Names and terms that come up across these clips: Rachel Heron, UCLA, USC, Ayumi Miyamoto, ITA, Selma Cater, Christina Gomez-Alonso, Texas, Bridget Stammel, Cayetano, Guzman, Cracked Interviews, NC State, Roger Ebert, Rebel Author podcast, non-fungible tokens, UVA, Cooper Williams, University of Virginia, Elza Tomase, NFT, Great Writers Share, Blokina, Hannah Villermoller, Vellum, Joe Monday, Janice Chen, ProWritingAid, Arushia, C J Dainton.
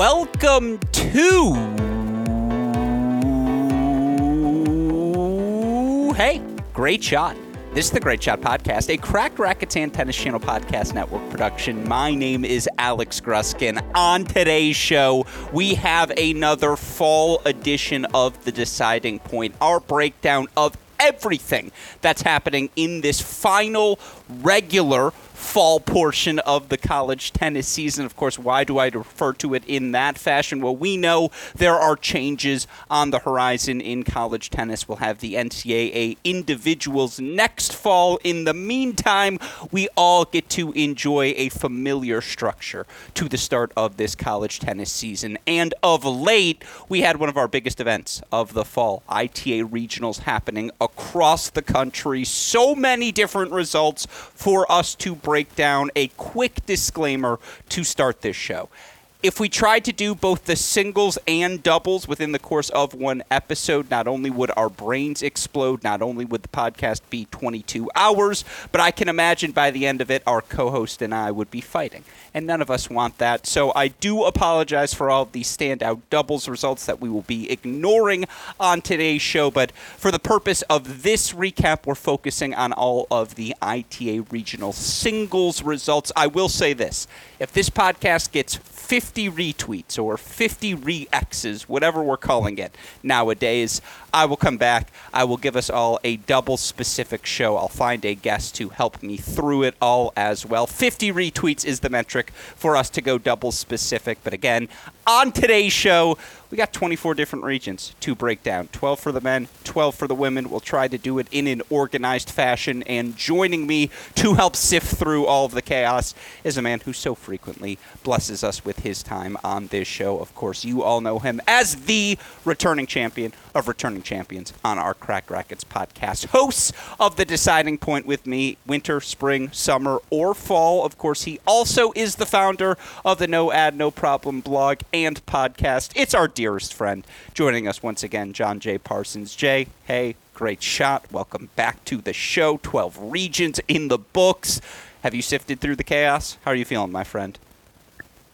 Welcome to... Hey, Great Shot. This is the Great Shot Podcast, a Cracked Racquets and Tennis Channel Podcast Network production. My name is Alex Gruskin. On today's show, we have another fall edition of The Deciding Point, our breakdown of everything that's happening in this final regular fall portion of the college tennis season. Of course, why do I refer to it in that fashion? Well, we know there are changes on the horizon in college tennis. We'll have the NCAA individuals next fall. In the meantime, we all get to enjoy a familiar structure to the start of this college tennis season. And of late, we had one of our biggest events of the fall, ITA regionals happening across the country. So many different results for us to break down. A quick disclaimer to start this show. If we tried to do both the singles and doubles within the course of one episode, not only would our brains explode, not only would the podcast be 22 hours, but I can imagine by the end of it, our co-host and I would be fighting. And none of us want that. So I do apologize for all the standout doubles results that we will be ignoring on today's show. But for the purpose of this recap, we're focusing on all of the ITA regional singles results. I will say this. If this podcast gets 50 retweets or 50 re-X's, whatever we're calling it nowadays, I will come back. I will give us all a double-specific show. I'll find a guest to help me through it all as well. 50 retweets is the metric for us to go double-specific. But again, on today's show, we got 24 different regions to break down. 12 for the men, 12 for the women. We'll try to do it in an organized fashion. And joining me to help sift through all of the chaos is a man who so frequently blesses us with his time on this show. Of course, you all know him as the returning champion of returning champions on our Cracked Racquets podcast. Hosts of The Deciding Point with me, winter, spring, summer, or fall. Of course, he also is the founder of the No Ad, No Problem blog and podcast. It's our dearest friend joining us once again, John J. Parsons. Jay, hey, great shot. Welcome back to the show. 12 regions in the books. Have you sifted through the chaos? How are you feeling, my friend?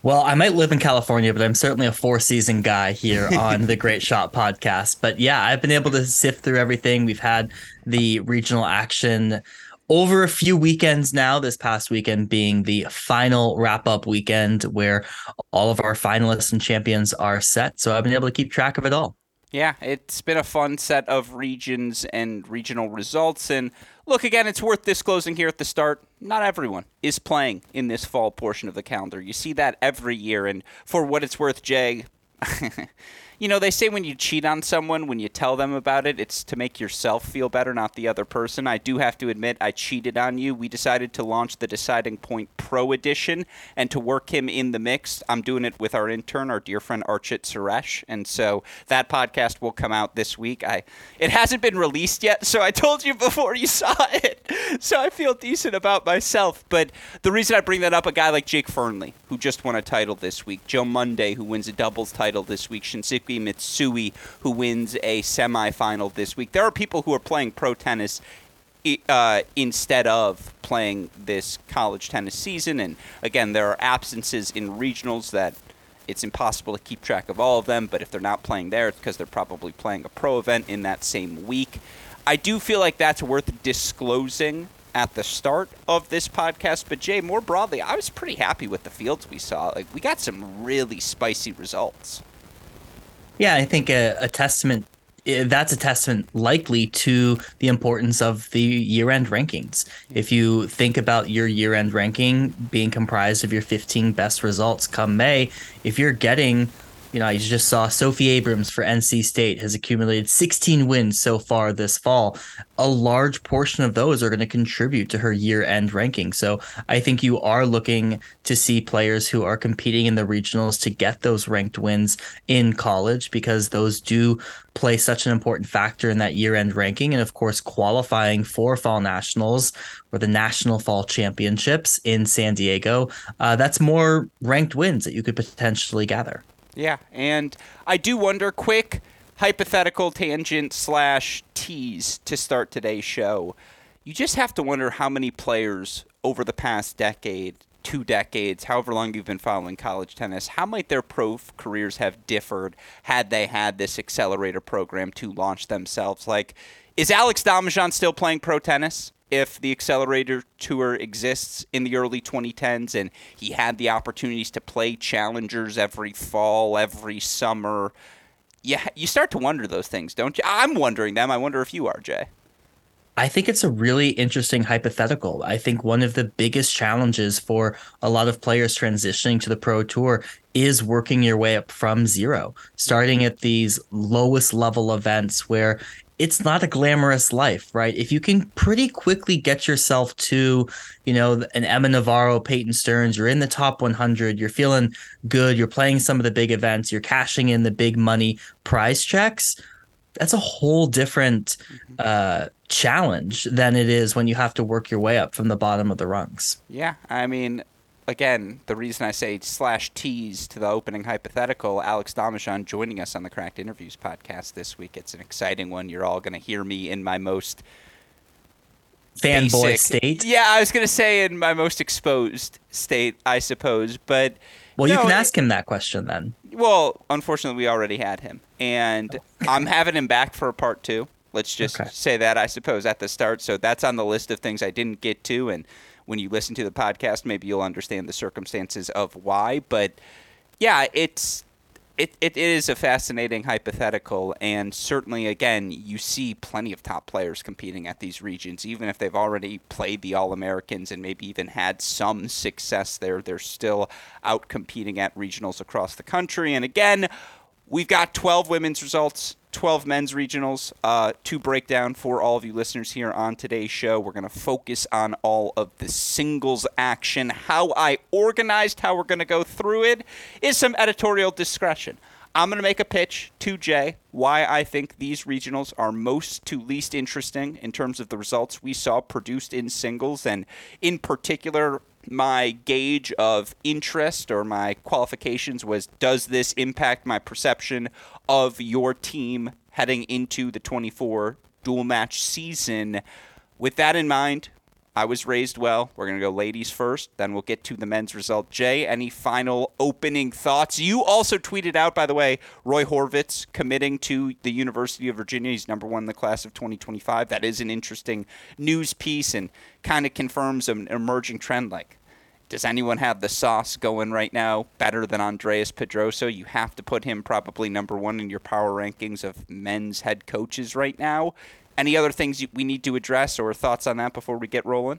Well, I might live in California, but I'm certainly a four-season guy here on the Great Shot podcast. But yeah, I've been able to sift through everything. We've had the regional action over a few weekends now, this past weekend being the final wrap-up weekend where all of our finalists and champions are set. So I've been able to keep track of it all. Yeah, it's been a fun set of regions and regional results. And look, again, it's worth disclosing here at the start, not everyone is playing in this fall portion of the calendar. You see that every year. And for what it's worth, Jay, you know, they say when you cheat on someone, when you tell them about it, it's to make yourself feel better, not the other person. I do have to admit I cheated on you. We decided to launch the Deciding Point Pro Edition and to work him in the mix. I'm doing it with our intern, our dear friend Archit Suresh. And so that podcast will come out this week. It hasn't been released yet, so I told you before you saw it. So I feel decent about myself. But the reason I bring that up, a guy like Jake Fearnley, who just won a title this week, Joe Monday, who wins a doubles title this week, Shinsuke Mitsui, who wins a semifinal this week. There are people who are playing pro tennis instead of playing this college tennis season. And again, there are absences in regionals that it's impossible to keep track of all of them. But if they're not playing there, it's because they're probably playing a pro event in that same week. I do feel like that's worth disclosing at the start of this podcast. But Jay, more broadly, I was pretty happy with the fields we saw. Like, we got some really spicy results. Yeah, I think that's a testament likely to the importance of the year-end rankings. If you think about your year-end ranking being comprised of your 15 best results come May, if you're getting, you know, I just saw Sophie Abrams for NC State has accumulated 16 wins so far this fall. A large portion of those are going to contribute to her year-end ranking. So I think you are looking to see players who are competing in the regionals to get those ranked wins in college, because those do play such an important factor in that year-end ranking. And of course, qualifying for fall nationals or the National Fall Championships in San Diego, that's more ranked wins that you could potentially gather. Yeah, and I do wonder, quick hypothetical tangent / tease to start today's show. You just have to wonder how many players over the past decade two decades, however long you've been following college tennis, how might their pro careers have differed had they had this accelerator program to launch themselves? Like, is Alex Domijan still playing pro tennis if the accelerator tour exists in the early 2010s and he had the opportunities to play challengers every fall, every summer? Yeah, you start to wonder those things, don't you? I'm wondering them. I wonder if you are, Jay. I think it's a really interesting hypothetical. I think one of the biggest challenges for a lot of players transitioning to the pro tour is working your way up from zero, starting at these lowest level events where it's not a glamorous life, right? If you can pretty quickly get yourself to, you know, an Emma Navarro, Peyton Stearns, you're in the top 100, you're feeling good, you're playing some of the big events, you're cashing in the big money prize checks, that's a whole different challenge than it is when you have to work your way up from the bottom of the rungs. Yeah, I mean, again, the reason I say slash tease to the opening hypothetical, Alex Domijan joining us on the Cracked Interviews podcast this week. It's an exciting one. You're all going to hear me in my most fanboy state. Yeah, I was going to say in my most exposed state, I suppose. But well, you can ask him that question then. Well, unfortunately, we already had him. And I'm having him back for a part two. Let's just say that, I suppose, at the start. So that's on the list of things I didn't get to. And when you listen to the podcast, maybe you'll understand the circumstances of why. But yeah, it is a fascinating hypothetical. And certainly, again, you see plenty of top players competing at these regions. Even if they've already played the All-Americans and maybe even had some success there, they're still out competing at regionals across the country. And again, we've got 12 women's results, 12 men's regionals to break down for all of you listeners here on today's show. We're going to focus on all of the singles action. How I organized how we're going to go through it is some editorial discretion. I'm going to make a pitch to Jay why I think these regionals are most to least interesting in terms of the results we saw produced in singles, and in particular, my gauge of interest or my qualifications was, does this impact my perception of your team heading into the 24 dual match season? With that in mind, I was raised well. We're going to go ladies first, then we'll get to the men's result. Jay, any final opening thoughts? You also tweeted out, by the way, Roy Horvitz committing to the University of Virginia. He's #1 in the class of 2025. That is an interesting news piece and kind of confirms an emerging trend. Like, does anyone have the sauce going right now better than Andreas Pedrosa? You have to put him probably #1 in your power rankings of men's head coaches right now. Any other things we need to address or thoughts on that before we get rolling?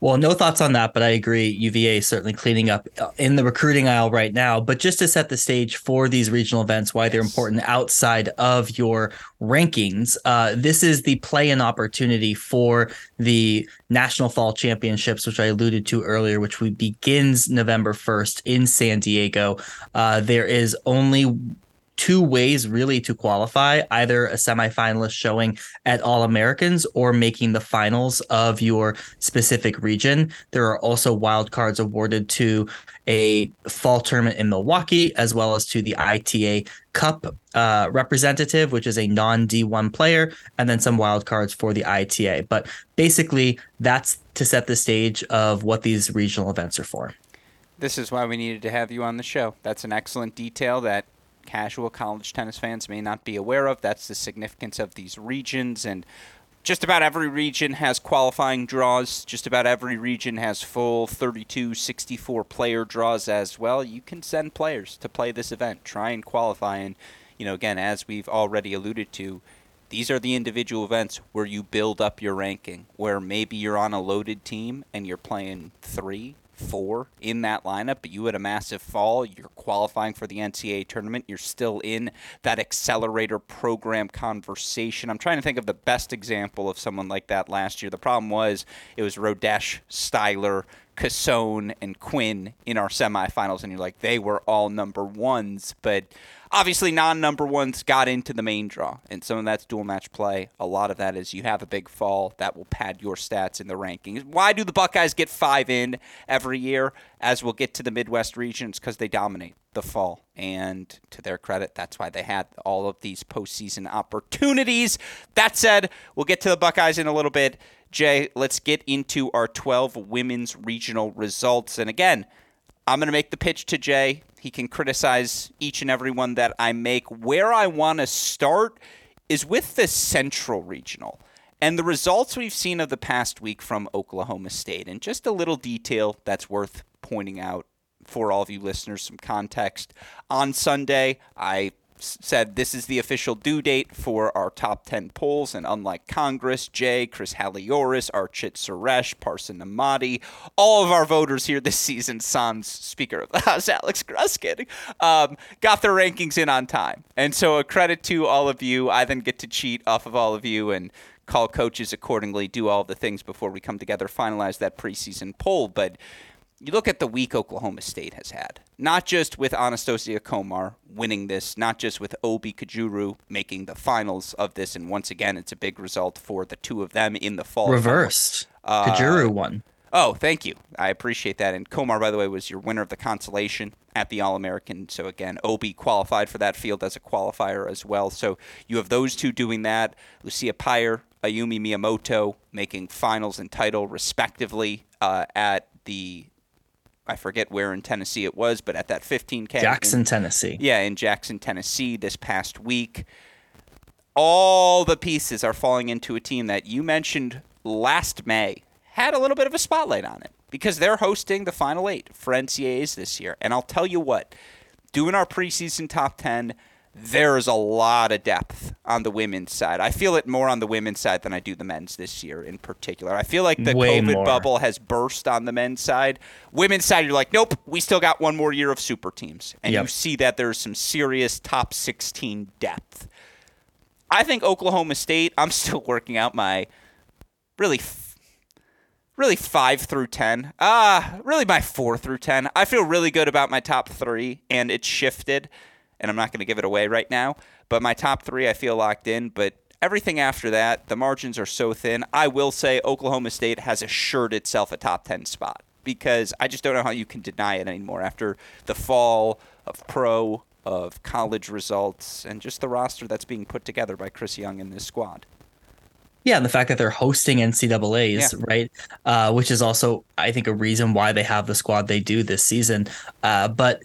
Well, no thoughts on that, but I agree. UVA is certainly cleaning up in the recruiting aisle right now. But just to set the stage for these regional events, why they're important outside of your rankings, this is the play-in opportunity for the National Fall Championships, which I alluded to earlier, which begins November 1st in San Diego. There is only two ways really to qualify, either a semifinalist showing at All-Americans or making the finals of your specific region. There are also wild cards awarded to a fall tournament in Milwaukee, as well as to the ITA Cup representative, which is a non-D1 player, and then some wild cards for the ITA. But basically, that's to set the stage of what these regional events are for. This is why we needed to have you on the show. That's an excellent detail that casual college tennis fans may not be aware of. That's the significance of these regions. And just about every region has qualifying draws. Just about every region has full 32, 64 player draws as well. You can send players to play this event, try and qualify. And, you know, again, as we've already alluded to, these are the individual events where you build up your ranking, where maybe you're on a loaded team and you're playing 3, 4 in that lineup, but you had a massive fall, you're qualifying for the NCAA tournament, you're still in that accelerator program conversation. I'm trying to think of the best example of someone like that last year. The problem was it was Rodesh, Styler, Cassone, and Quinn in our semifinals, and you're like, they were all #1s, but obviously non-#1s got into the main draw, and some of that's dual match play. A lot of that is you have a big fall that will pad your stats in the rankings. Why do the Buckeyes get 5 in every year? As we'll get to the Midwest regions, because they dominate. the fall. And to their credit, that's why they had all of these postseason opportunities. That said, we'll get to the Buckeyes in a little bit. Jay, let's get into our 12 women's regional results. And again, I'm going to make the pitch to Jay. He can criticize each and every one that I make. Where I want to start is with the Central Regional and the results we've seen of the past week from Oklahoma State. And just a little detail that's worth pointing out for all of you listeners, some context. On Sunday, I said this is the official due date for our top 10 polls, and unlike Congress, Jay, Chris Halioris, Archit Suresh, Parson Namadi, all of our voters here this season, sans Speaker of the House Alex Gruskin, got their rankings in on time. And so a credit to all of you. I then get to cheat off of all of you and call coaches accordingly, do all the things before we come together, finalize that preseason poll. But you look at the week Oklahoma State has had, not just with Anastasia Komar winning this, not just with Obi Kajuru making the finals of this, and once again, it's a big result for the two of them in the fall. Reversed. Kajuru won. Oh, thank you. I appreciate that. And Komar, by the way, was your winner of the consolation at the All-American. So again, Obi qualified for that field as a qualifier as well. So you have those two doing that. Lucia Pyer, Ayumi Miyamoto making finals and title respectively at the... I forget where in Tennessee it was, but at that 15K. Tennessee. Yeah, in Jackson, Tennessee this past week. All the pieces are falling into a team that you mentioned last May had a little bit of a spotlight on it because they're hosting the Final Eight for NCAAs this year. And I'll tell you what, doing our preseason top 10, there is a lot of depth on the women's side. I feel it more on the women's side than I do the men's this year in particular. I feel like the COVID bubble has burst on the men's side. Women's side, you're like, nope, we still got one more year of super teams. And you see that there's some serious top 16 depth. I think Oklahoma State, I'm still working out my really 5 through 10. Really my 4 through 10. I feel really good about my top three, and it's shifted. And I'm not going to give it away right now. But my top three, I feel locked in. But everything after that, the margins are so thin. I will say Oklahoma State has assured itself a top 10 spot because I just don't know how you can deny it anymore after the fall of pro, of college results, and just the roster that's being put together by Chris Young and this squad. Yeah, and the fact that they're hosting NCAAs, right? Which is also, I think, a reason why they have the squad they do this season. But...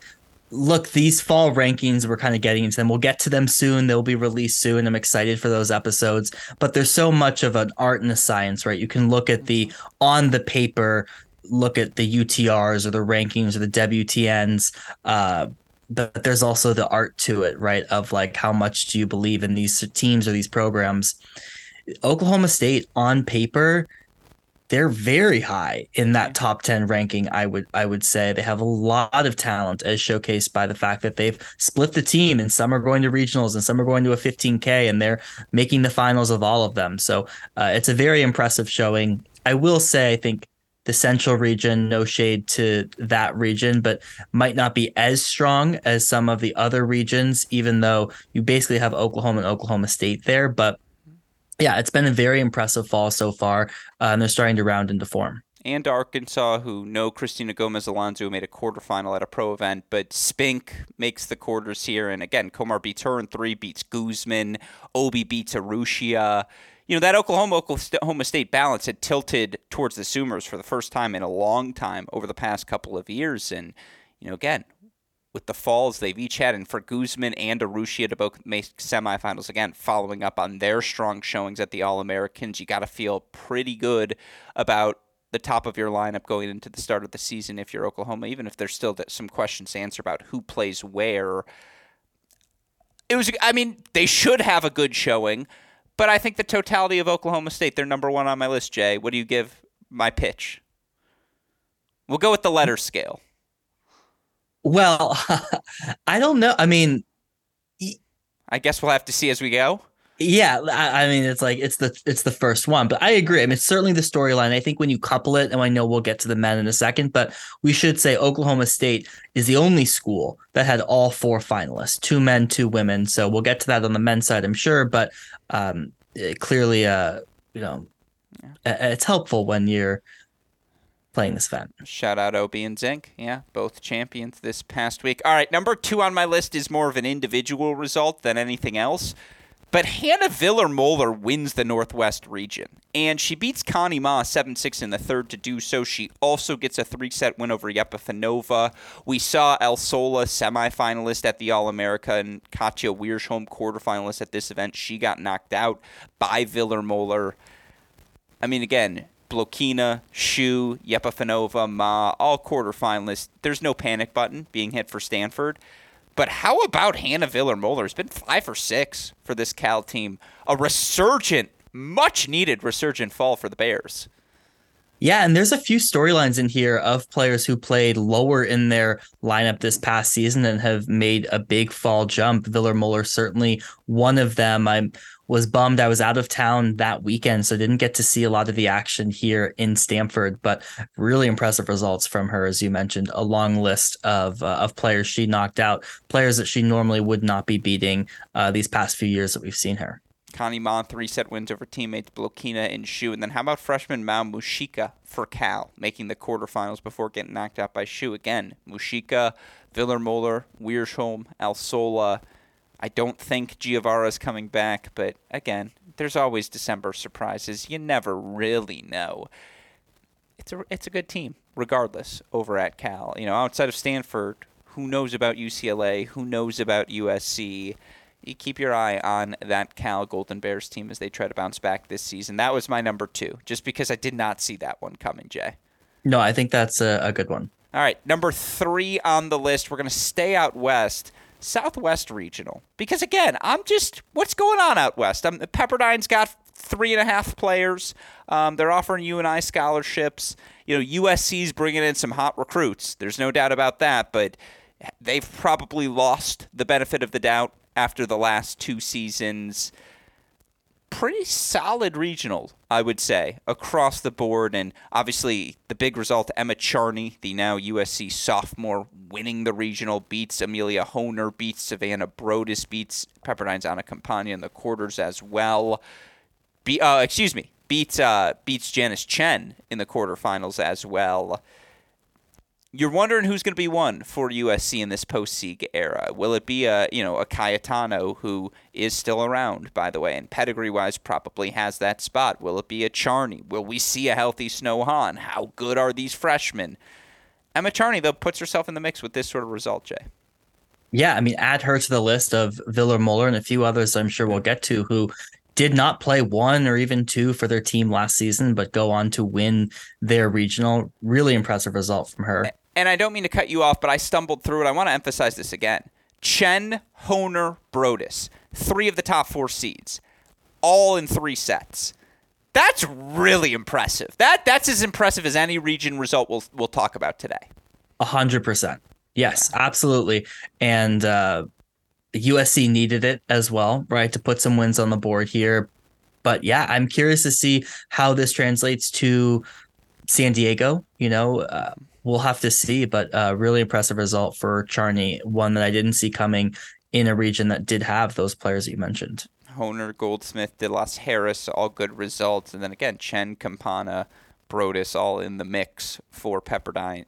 look, these fall rankings, we're kind of getting into them. We'll get to them soon. They'll be released soon. I'm excited for those episodes. But there's so much of an art and a science, right? You can look at the on the paper, look at the UTRs or the rankings or the WTNs. But there's also the art to it, right? Of like, how much do you believe in these teams or these programs? Oklahoma State on paper, they're very high in that top 10 ranking, I would say. They have a lot of talent, as showcased by the fact that they've split the team, and some are going to regionals and some are going to a 15K, and they're making the finals of all of them. So it's a very impressive showing. I will say, I think the Central region, no shade to that region, but might not be as strong as some of the other regions, even though you basically have Oklahoma and Oklahoma State there. But yeah, it's been a very impressive fall so far, and they're starting to round into form. And Arkansas, who know Christina Gomez-Alonso, made a quarterfinal at a pro event, but Spink makes the quarters here. And again, Komar beats her in three, beats Guzman, Obi beats Arushia. You know, that Oklahoma State balance had tilted towards the Sooners for the first time in a long time over the past couple of years. And, you know, again, with the falls they've each had, and for Guzman and Arushia to both make semifinals, again, following up on their strong showings at the All-Americans, you got to feel pretty good about the top of your lineup going into the start of the season if you're Oklahoma, even if there's still some questions to answer about who plays where. They should have a good showing, but I think the totality of Oklahoma State, they're number one on my list, Jay. What do you give my pitch? We'll go with the letter scale. Well, I don't know. I mean, I guess we'll have to see as we go. Yeah, I mean, it's like it's the first one, but I agree. I mean, it's certainly the storyline. I think when you couple it, and I know we'll get to the men in a second, but we should say Oklahoma State is the only school that had all four finalists, two men, two women. So we'll get to that on the men's side, I'm sure. But clearly, it's helpful when you're playing this event. Shout out Obi and Zink. Yeah, both champions this past week. All right, number two on my list is more of an individual result than anything else. But Hannah Villermoller wins the Northwest region, and she beats Connie Ma 7-6 in the third to do so. She also gets a three-set win over Yepifanova. We saw El Sola, semifinalist at the All-America, and Katja Wiersholm, quarterfinalist at this event. She got knocked out by Villermoller. I mean, again, Blokina, Shu, Yepifanova, Ma, all quarterfinalists. There's no panic button being hit for Stanford. But how about Hannah Villermoller? It's been 5 or 6 for this Cal team. A resurgent, much-needed resurgent fall for the Bears. Yeah, and there's a few storylines in here of players who played lower in their lineup this past season and have made a big fall jump. Villermoller certainly one of them. I was bummed I was out of town that weekend, so didn't get to see a lot of the action here in Stanford, but really impressive results from her, as you mentioned. A long list of players she knocked out, players that she normally would not be beating these past few years that we've seen her. Connie Ma, 3-set wins over teammates Blokina and Shu. And then how about freshman Mau Mushika for Cal, making the quarterfinals before getting knocked out by Shu again. Mushika, Villermoller, Wiersholm, El Sola. I don't think Giovara's coming back, but again, there's always December surprises. You never really know. It's a good team, regardless, over at Cal. You know, outside of Stanford, who knows about UCLA? Who knows about USC? You keep your eye on that Cal Golden Bears team as they try to bounce back this season. That was my number two, just because I did not see that one coming, Jay. No, I think that's a good one. All right, number three on the list. We're going to stay out west. Southwest Regional. Because, again, I'm just – what's going on out west? Pepperdine's got 3.5 players. They're offering UNI scholarships. You know, USC's bringing in some hot recruits. There's no doubt about that. But they've probably lost the benefit of the doubt after the last 2 seasons. Pretty solid regional, I would say, across the board. And obviously the big result, Emma Charney, the now USC sophomore, winning the regional, beats Amelia Honer, beats Savannah Brodus, beats Pepperdine's Anna Campagna in the quarters as well. Beats Janice Chen in the quarterfinals as well. You're wondering who's going to be one for USC in this post-Sieg era. Will it be a Cayetano, who is still around, by the way, and pedigree-wise probably has that spot? Will it be a Charney? Will we see a healthy Snohan? How good are these freshmen? Emma Charney, though, puts herself in the mix with this sort of result, Jay. Yeah, I mean, add her to the list of Villermoller and a few others I'm sure we'll get to who did not play 1 or even 2 for their team last season, but go on to win their regional. Really impressive result from her. And I don't mean to cut you off, but I stumbled through it. I want to emphasize this again. Chen, Honer, Brodus, 3 of the top 4 seeds, all in 3 sets. That's really impressive. That's as impressive as any region result we'll talk about today. 100%. Yes, absolutely. And USC needed it as well, right, to put some wins on the board here. But yeah, I'm curious to see how this translates to San Diego. You know, we'll have to see, but a really impressive result for Charney, one that I didn't see coming in a region that did have those players that you mentioned. Honer, Goldsmith, De Los Harris, all good results. And then again, Chen, Campana, Brodus, all in the mix for Pepperdine.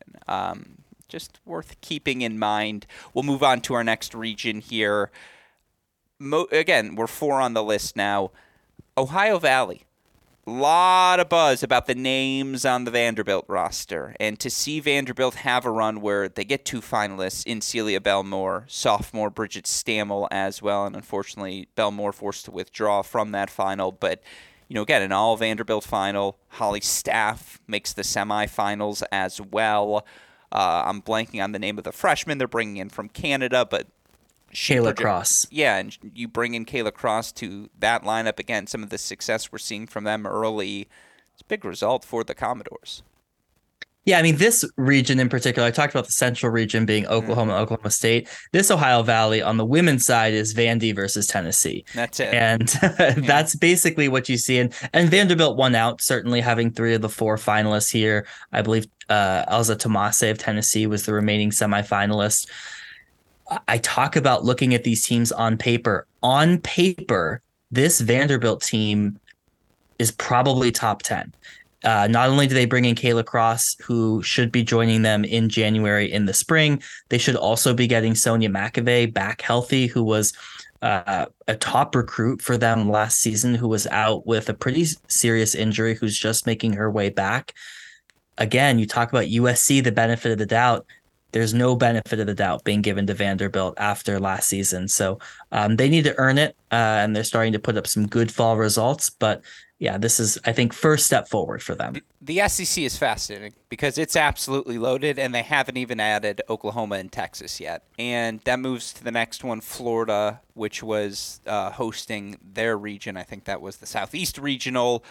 Just worth keeping in mind. We'll move on to our next region here. Again, we're 4 on the list now. Ohio Valley. A lot of buzz about the names on the Vanderbilt roster. And to see Vanderbilt have a run where they get 2 finalists in Celia Belmore, sophomore Bridget Stammel as well. And unfortunately, Belmore forced to withdraw from that final. But, you know, again, an all-Vanderbilt final. Holly Staff makes the semifinals as well. I'm blanking on the name of the freshman they're bringing in from Canada, but Kayla Cross. Yeah, and you bring in Kayla Cross to that lineup again. Some of the success we're seeing from them early. It's a big result for the Commodores. Yeah, I mean, this region in particular, I talked about the central region being Oklahoma, Oklahoma State. This Ohio Valley on the women's side is Vandy versus Tennessee. That's it. And that's basically what you see. And Vanderbilt won out, certainly having 3 of the 4 finalists here. I believe Elza Tomase of Tennessee was the remaining semifinalist. I talk about looking at these teams on paper. On paper, this Vanderbilt team is probably top 10. Not only do they bring in Kayla Cross, who should be joining them in January in the spring, they should also be getting Sonia McAvey back healthy, who was a top recruit for them last season, who was out with a pretty serious injury, who's just making her way back. Again, you talk about USC, the benefit of the doubt. There's no benefit of the doubt being given to Vanderbilt after last season. So they need to earn it, and they're starting to put up some good fall results. But yeah, this is, I think, first step forward for them. The SEC is fascinating because it's absolutely loaded, and they haven't even added Oklahoma and Texas yet. And that moves to the next one, Florida, which was hosting their region. I think that was the Southeast Regional.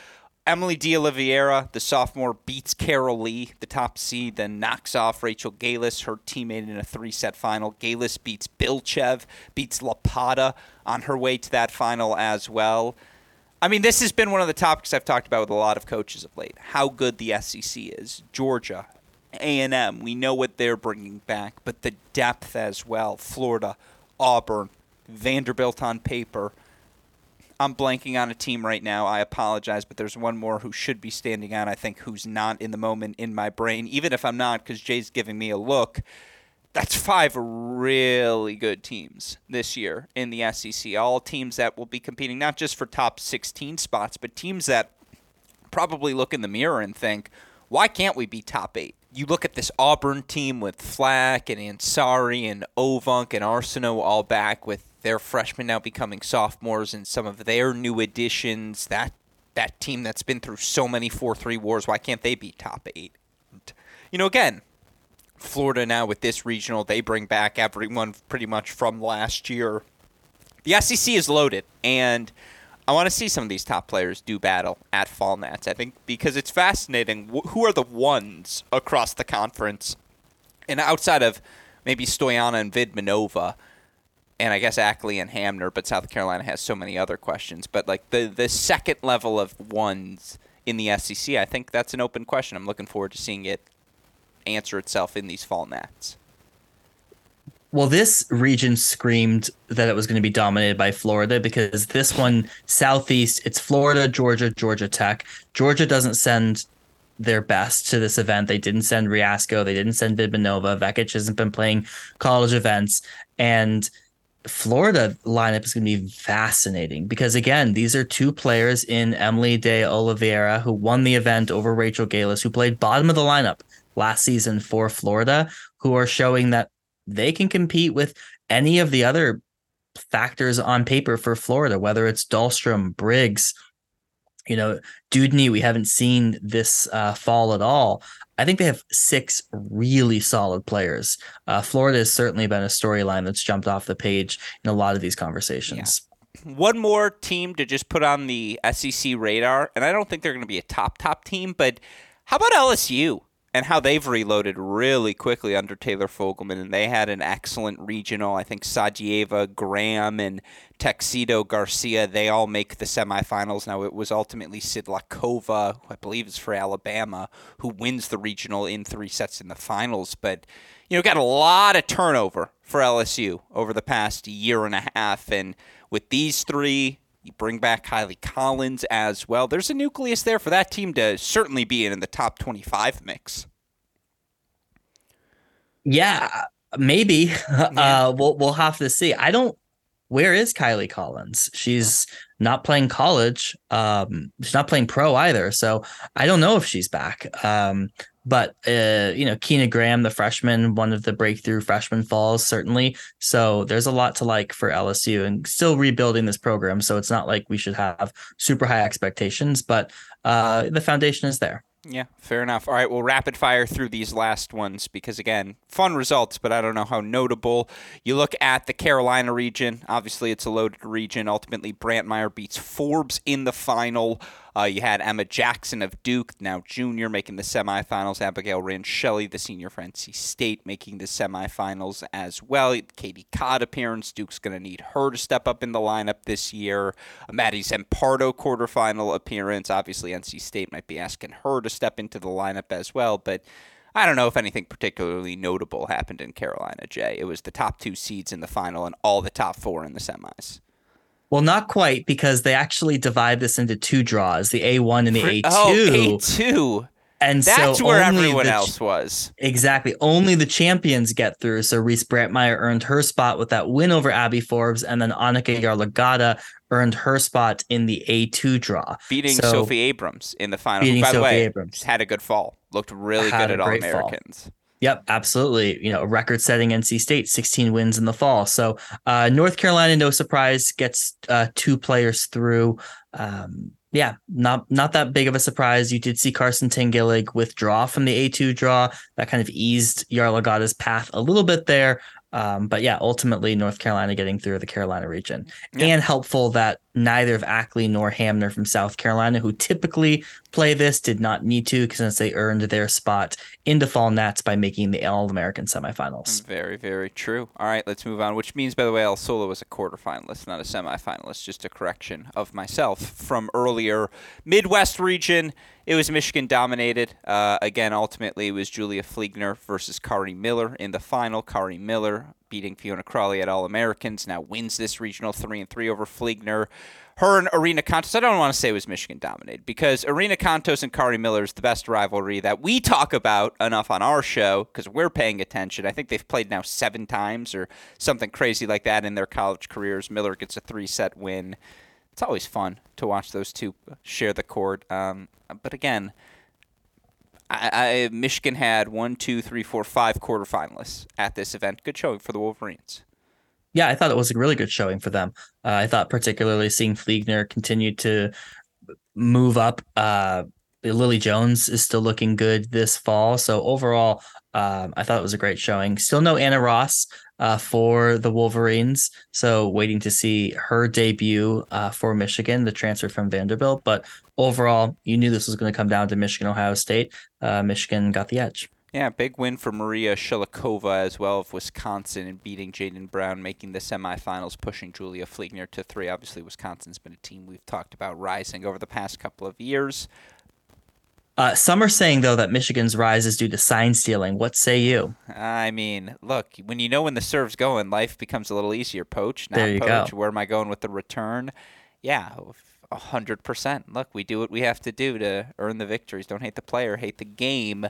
Emily D'Oliveira, the sophomore, beats Carol Lee, the top seed, then knocks off Rachel Galis, her teammate, in a three-set final. Galis beats Bilchev, beats Lapata on her way to that final as well. I mean, this has been one of the topics I've talked about with a lot of coaches of late, how good the SEC is. Georgia, A&M, we know what they're bringing back, but the depth as well. Florida, Auburn, Vanderbilt on paper. I'm blanking on a team right now. I apologize, but there's one more who should be standing out, I think, who's not in the moment in my brain, even if I'm not, because Jay's giving me a look. That's five really good teams this year in the SEC, all teams that will be competing not just for top 16 spots, but teams that probably look in the mirror and think, why can't we be top 8? You look at this Auburn team with Flack and Ansari and Ovunk and Arsenault all back with their freshmen now becoming sophomores and some of their new additions, that team that's been through so many 4-3 wars, why can't they be top 8? You know, again, Florida now with this regional, they bring back everyone pretty much from last year. The SEC is loaded, and I want to see some of these top players do battle at Fall Nats, I think, because it's fascinating. Who are the ones across the conference? And outside of maybe Stoyana and Vidmanova, and I guess Ackley and Hamner, but South Carolina has so many other questions. But like the second level of ones in the SEC, I think that's an open question. I'm looking forward to seeing it answer itself in these fall nats. Well, this region screamed that it was going to be dominated by Florida, because this one, Southeast, it's Florida, Georgia, Georgia Tech. Georgia doesn't send their best to this event. They didn't send Riasco. They didn't send Vidmanova. Vekic hasn't been playing college events. And Florida lineup is going to be fascinating because, again, these are two players in Emily D'Oliveira, who won the event over Rachel Galis, who played bottom of the lineup last season for Florida, who are showing that they can compete with any of the other factors on paper for Florida, whether it's Dahlstrom, Briggs, Dudney, we haven't seen this fall at all. I think they have six really solid players. Florida has certainly been a storyline that's jumped off the page in a lot of these conversations. Yeah. One more team to just put on the SEC radar, and I don't think they're going to be a top team, but how about LSU? And how they've reloaded really quickly under Taylor Fogelman. And they had an excellent regional. I think Sadieva, Graham, and Tuxedo Garcia, they all make the semifinals. Now, it was ultimately Sidlakova, who I believe is for Alabama, who wins the regional in three sets in the finals. But, got a lot of turnover for LSU over the past year and a half. And with these three, you bring back Kylie Collins as well. There's a nucleus there for that team to certainly be in the top 25 mix. Yeah, maybe. Yeah. We'll have to see. Where is Kylie Collins? She's not playing college. She's not playing pro either. So I don't know if she's back. But Keena Graham, the freshman, one of the breakthrough freshman falls, certainly. So there's a lot to like for LSU, and still rebuilding this program. So it's not like we should have super high expectations, but the foundation is there. Yeah, fair enough. All right, we'll rapid fire through these last ones because, again, fun results, but I don't know how notable. You look at the Carolina region. Obviously, it's a loaded region. Ultimately, Brantmeyer beats Forbes in the final. You had Emma Jackson of Duke, now junior, making the semifinals. Abigail Ranchelli, the senior for NC State, making the semifinals as well. Katie Codd appearance. Duke's going to need her to step up in the lineup this year. Maddie Zampardo quarterfinal appearance. Obviously, NC State might be asking her to step into the lineup as well. But I don't know if anything particularly notable happened in Carolina, Jay. It was the top 2 seeds in the final and all the top 4 in the semis. Well, not quite, because they actually divide this into two draws, the A1 and the A2. Oh, A2. And that's so where everyone else was. Exactly. Only the champions get through. So Reese Brantmeyer earned her spot with that win over Abby Forbes, and then Annika Yarlagada earned her spot in the A2 draw. Beating Sophie Abrams in the final. By the way, Abrams had a good fall. Looked really good at All-Americans. Fall. Yep, absolutely. You know, record-setting NC State, 16 wins in the fall. So North Carolina, no surprise, gets two players through. Yeah, not that big of a surprise. You did see Carson Tangilig withdraw from the A2 draw. That kind of eased Yarlagada's path a little bit there. But yeah, ultimately North Carolina getting through the Carolina region. Yeah. And helpful that neither of Ackley nor Hamner from South Carolina, who typically play this, did not need to, since they earned their spot into Fall Nats by making the All-American semifinals. Very, very true. All right, let's move on, which means, by the way, El Solo was a quarterfinalist, not a semifinalist, just a correction of myself from earlier. Midwest region, it was Michigan dominated. Again, ultimately, it was Julia Fliegner versus Kari Miller in the final. Kari Miller beating Fiona Crawley at All-Americans, now wins this regional 3-3 over Fliegner. Her and Arena Contos, I don't want to say it was Michigan dominated, because Arena Contos and Kari Miller is the best rivalry that we talk about enough on our show because we're paying attention. I think they've played now 7 times or something crazy like that in their college careers. Miller gets a 3-set win. It's always fun to watch those two share the court. But again, Michigan had 5 quarterfinalists at this event. Good showing for the Wolverines. Yeah, I thought it was a really good showing for them. I thought particularly seeing Fliegner continue to move up. Lily Jones is still looking good this fall. So overall, I thought it was a great showing. Still no Anna Ross for the Wolverines. So waiting to see her debut for Michigan, the transfer from Vanderbilt. But overall, you knew this was going to come down to Michigan, Ohio State. Michigan got the edge. Yeah, big win for Maria Shilikova as well of Wisconsin in beating Jaden Brown, making the semifinals, pushing Julia Fliegner to 3. Obviously, Wisconsin's been a team we've talked about rising over the past couple of years. Some are saying, though, that Michigan's rise is due to sign stealing. What say you? I mean, look, when the serve's going, life becomes a little easier. Poach, not poach. Go. Where am I going with the return? Yeah, 100%. Look, we do what we have to do to earn the victories. Don't hate the player, hate the game.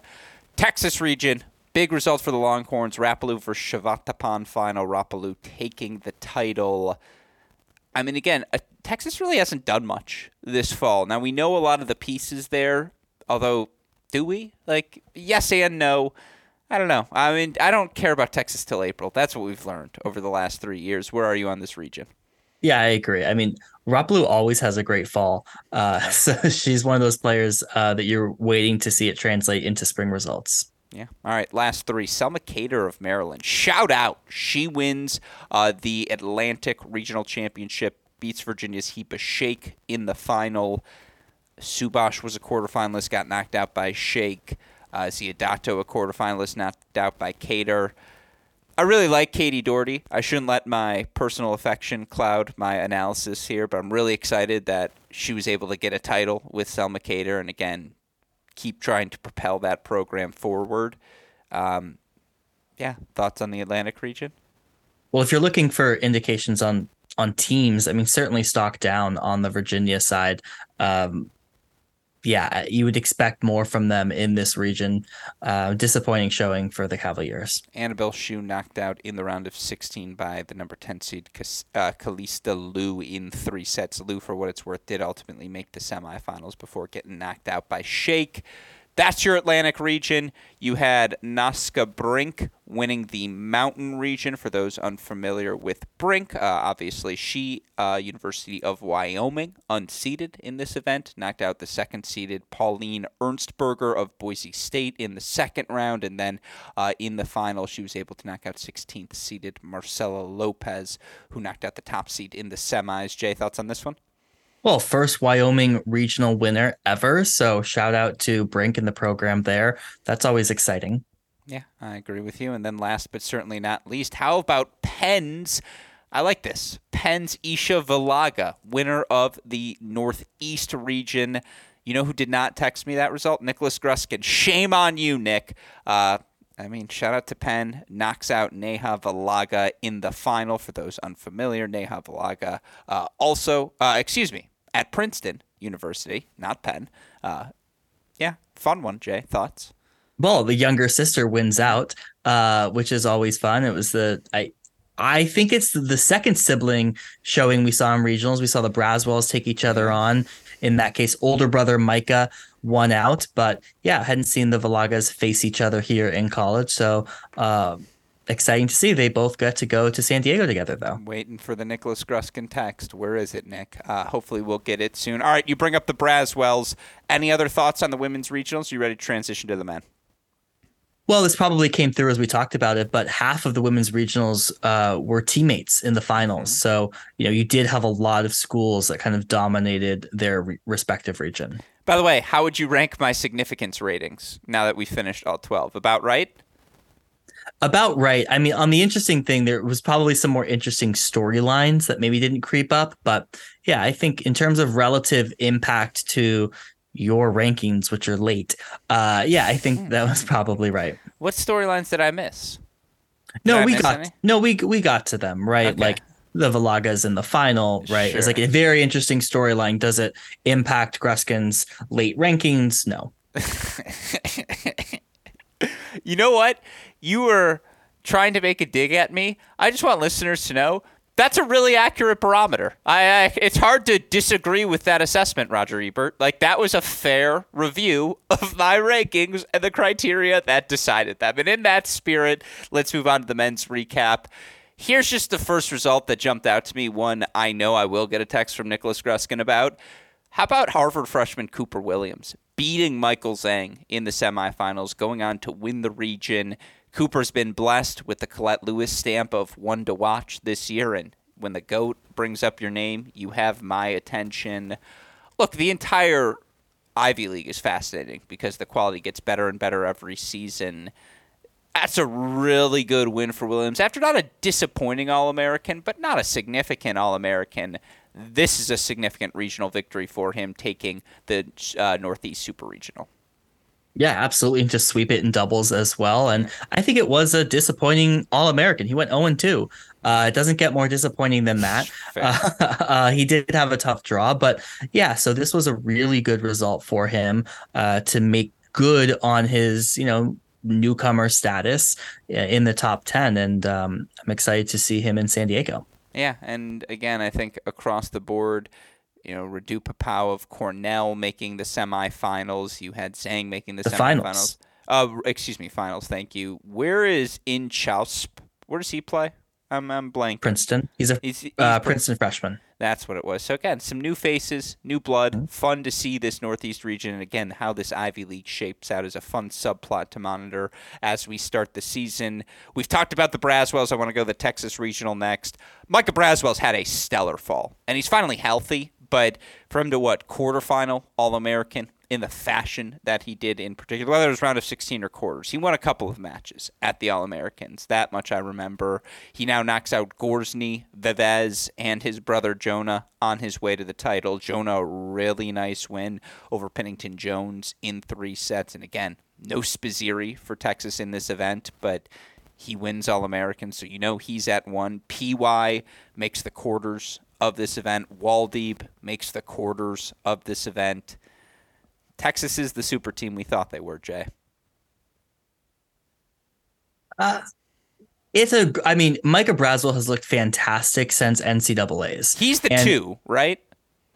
Texas region, big result for the Longhorns. Rapallu versus Shavattapan final. Rapallu taking the title. I mean, again, Texas really hasn't done much this fall. Now, we know a lot of the pieces there. Although, do we? Like, yes and no. I don't know. I mean, I don't care about Texas till April. That's what we've learned over the last 3 years. Where are you on this region? Yeah, I agree. I mean, Rapallu always has a great fall. So she's one of those players that you're waiting to see it translate into spring results. Yeah. All right. Last 3. Selma Cater of Maryland. Shout out. She wins the Atlantic Regional Championship, beats Virginia's Heepa Shake in the final. Subash was a quarterfinalist, got knocked out by Shake. Ziadato, a quarterfinalist, knocked out by Cater. I really like Katie Doherty. I shouldn't let my personal affection cloud my analysis here, but I'm really excited that she was able to get a title with Selma Cater and, again, keep trying to propel that program forward. Yeah, thoughts on the Atlantic region? Well, if you're looking for indications on teams, I mean, certainly stock down on the Virginia side. Yeah, you would expect more from them in this region. Disappointing showing for the Cavaliers. Annabelle Shu knocked out in the round of 16 by the number 10 seed Kalista Liu in 3 sets. Liu, for what it's worth, did ultimately make the semifinals before getting knocked out by Shake. That's your Atlantic region. You had Nazca Brink winning the Mountain region. For those unfamiliar with Brink, obviously she, University of Wyoming, unseeded in this event, knocked out the second-seeded Pauline Ernstberger of Boise State in the second round, and then in the final she was able to knock out 16th-seeded Marcela Lopez, who knocked out the top seed in the semis. Jay, thoughts on this one? Well, first Wyoming regional winner ever. So shout out to Brink and the program there. That's always exciting. Yeah, I agree with you. And then last but certainly not least, how about Penn's? I like this. Penn's Isha Villaga, winner of the Northeast region. You know who did not text me that result? Nicholas Gruskin. Shame on you, Nick. I mean, shout out to Penn. Knocks out Neha Valaga in the final. For those unfamiliar, Neha Valaga at Princeton University, not Penn. Yeah, fun one, Jay. Thoughts? Well, the younger sister wins out, which is always fun. It was I think it's the second sibling showing we saw in regionals. We saw the Braswells take each other on. In that case, older brother Micah won out. But yeah, hadn't seen the Valagas face each other here in college. So exciting to see. They both got to go to San Diego together, though. I'm waiting for the Nicholas Gruskin text. Where is it, Nick? Hopefully we'll get it soon. All right, you bring up the Braswells. Any other thoughts on the women's regionals? You ready to transition to the men? Well, this probably came through as we talked about it, but half of the women's regionals were teammates in the finals. So, you did have a lot of schools that kind of dominated their respective region. By the way, how would you rank my significance ratings now that we finished all 12? About right? About right. I mean, on the interesting thing, there was probably some more interesting storylines that maybe didn't creep up. But yeah, I think in terms of relative impact to your rankings, which are late. I think that was probably right. What storylines did I miss? We got to them, right? Okay. Like the Valagas in the final, right? Sure. It's like a very interesting storyline. Does it impact Gruskin's late rankings? No. You know what? You were trying to make a dig at me. I just want listeners to know that's a really accurate barometer. It's hard to disagree with that assessment, Roger Ebert. Like, that was a fair review of my rankings and the criteria that decided them. And in that spirit, let's move on to the men's recap. Here's just the first result that jumped out to me, one I know I will get a text from Nicholas Gruskin about. How about Harvard freshman Cooper Williams beating Michael Zhang in the semifinals, going on to win the region? Cooper's been blessed with the Colette Lewis stamp of one to watch this year, and when the GOAT brings up your name, you have my attention. Look, the entire Ivy League is fascinating because the quality gets better and better every season. That's a really good win for Williams. After not a disappointing All-American, but not a significant All-American, this is a significant regional victory for him, taking the Northeast Super Regional. Yeah, absolutely. And just sweep it in doubles as well. And I think it was a disappointing All-American. He went 0-2. It doesn't get more disappointing than that. He did have a tough draw. But yeah, so this was a really good result for him to make good on his, newcomer status in the top 10. And I'm excited to see him in San Diego. Yeah. And again, I think across the board, Radu Papau of Cornell making the semifinals. You had Zhang making the semifinals. Finals. Thank you. Where is Inchausp? Where does he play? I'm blank. Princeton. He's Princeton freshman. That's what it was. So again, some new faces, new blood. Mm-hmm. Fun to see this Northeast region, and again, how this Ivy League shapes out is a fun subplot to monitor as we start the season. We've talked about the Braswells. I want to go to the Texas Regional next. Micah Braswell's had a stellar fall, and he's finally healthy. But for him to quarterfinal All-American in the fashion that he did in particular, whether it was round of 16 or quarters, he won a couple of matches at the All-Americans. That much I remember. He now knocks out Gorsny, Vevez, and his brother Jonah on his way to the title. Jonah, a really nice win over Pennington Jones in 3 sets. And again, no Spaziri for Texas in this event, but he wins All-American, so he's at 1. PY makes the quarters of this event. Waldeeb makes the quarters of this event. Texas is the super team we thought they were, Jay. Micah Braswell has looked fantastic since NCAAs. He's the 2, right?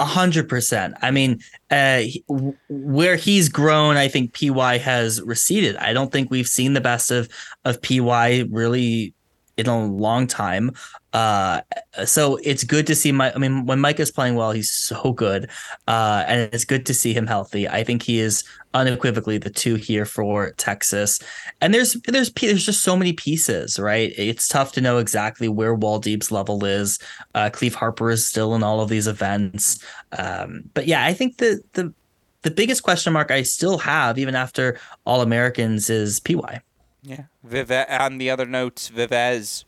100%. I mean, where he's grown, I think PY has receded. I don't think we've seen the best of PY really in a long time. So it's good to see when Micah's playing well, he's so good. And it's good to see him healthy. I think he is unequivocally the 2 here for Texas. And there's just so many pieces, right? It's tough to know exactly where Waldeeb's level is. Cleve Harper is still in all of these events. But yeah, I think the biggest question mark I still have, even after All-Americans, is PY. Yeah. On the other notes, Vevez,